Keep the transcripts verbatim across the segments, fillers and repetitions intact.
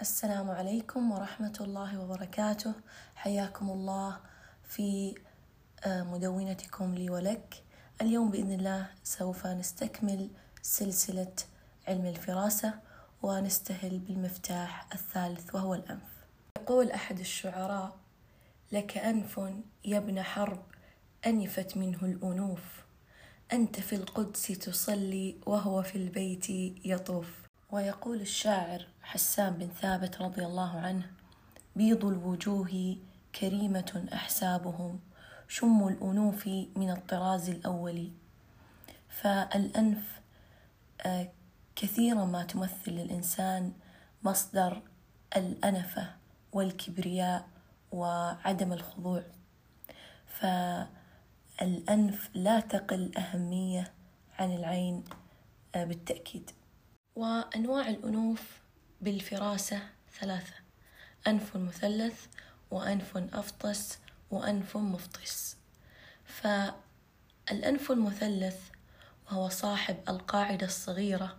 السلام عليكم ورحمة الله وبركاته، حياكم الله في مدونتكم لي ولك. اليوم بإذن الله سوف نستكمل سلسلة علم الفراسة ونستهل بالمفتاح الثالث وهو الأنف. يقول أحد الشعراء: لك أنف يا ابن حرب أنفت منه الأنوف، أنت في القدس تصلي وهو في البيت يطوف. ويقول الشاعر حسان بن ثابت رضي الله عنه: بيض الوجوه كريمة أحسابهم، شم الأنوف من الطراز الأول. فالأنف كثيرا ما تمثل للإنسان مصدر الأنفة والكبرياء وعدم الخضوع، فالأنف لا تقل أهمية عن العين بالتأكيد. وأنواع الأنوف بالفراسة ثلاثة: أنف مثلث، وأنف أفطس، وأنف مفطس. فالأنف المثلث وهو صاحب القاعدة الصغيرة.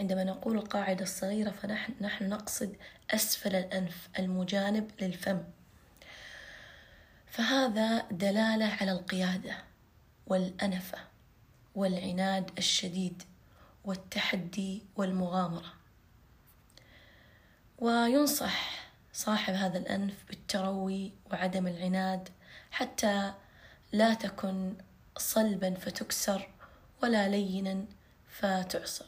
عندما نقول القاعدة الصغيرة فنحن نحن نقصد أسفل الأنف المجانب للفم، فهذا دلالة على القيادة والأنفة والعناد الشديد والتحدي والمغامرة. وينصح صاحب هذا الأنف بالتروي وعدم العناد، حتى لا تكن صلبا فتكسر ولا لينا فتعصر.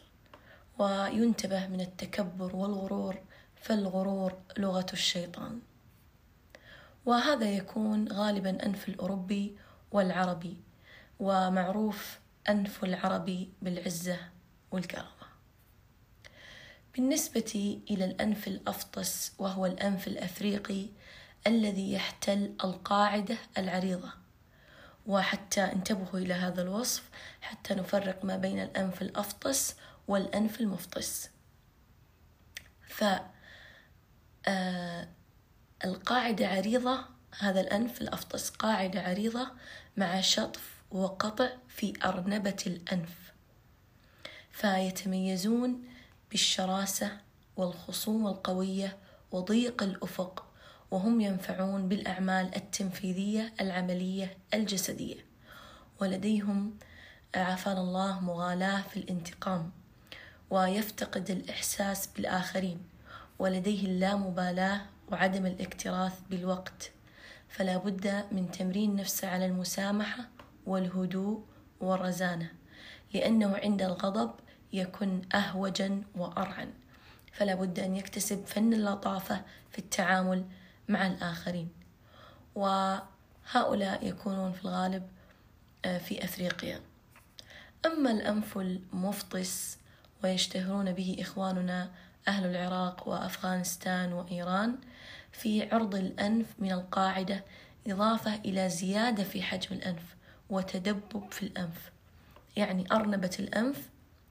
وينتبه من التكبر والغرور، فالغرور لغة الشيطان. وهذا يكون غالبا أنف الأوروبي والعربي، ومعروف أنف العربي بالعزة والكرامة. بالنسبة إلى الأنف الأفطس وهو الأنف الأفريقي الذي يحتل القاعدة العريضة، وحتى انتبهوا إلى هذا الوصف حتى نفرق ما بين الأنف الأفطس والأنف المفطس. فالقاعدة عريضة، هذا الأنف الأفطس قاعدة عريضة مع شطف وقطع في أرنبة الأنف، فيتميزون بالشراسة والخصومة القوية وضيق الأفق، وهم ينفعون بالأعمال التنفيذية العملية الجسدية، ولديهم عافانا الله مغالاة في الانتقام، ويفتقد الإحساس بالآخرين، ولديه اللامبالاة وعدم الاكتراث بالوقت. فلا بد من تمرين نفسه على المسامحة والهدوء والرزانة، لأنه عند الغضب يكون أهوجا وأرعا، فلا بد أن يكتسب فن اللطافة في التعامل مع الآخرين. وهؤلاء يكونون في الغالب في أفريقيا. أما الأنف المفطس ويشتهرون به إخواننا أهل العراق وأفغانستان وإيران في عرض الأنف من القاعدة، إضافة إلى زيادة في حجم الأنف وتدبب في الأنف، يعني أرنبة الأنف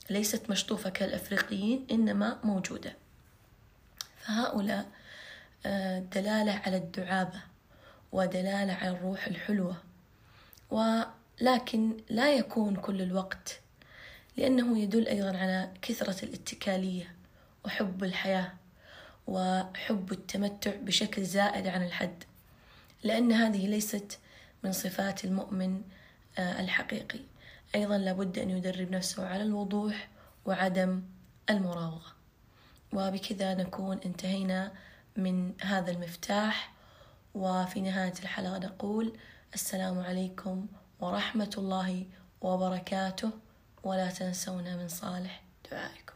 ليست مشطوفة كالأفريقيين إنما موجودة. فهؤلاء دلالة على الدعابة ودلالة على الروح الحلوة، ولكن لا يكون كل الوقت، لأنه يدل أيضا على كثرة الاتكالية وحب الحياة وحب التمتع بشكل زائد عن الحد، لأن هذه ليست من صفات المؤمن الحقيقي. أيضا لابد أن يدرب نفسه على الوضوح وعدم المراوغة. وبكذا نكون انتهينا من هذا المفتاح. وفي نهاية الحلقة نقول: السلام عليكم ورحمة الله وبركاته، ولا تنسونا من صالح دعائكم.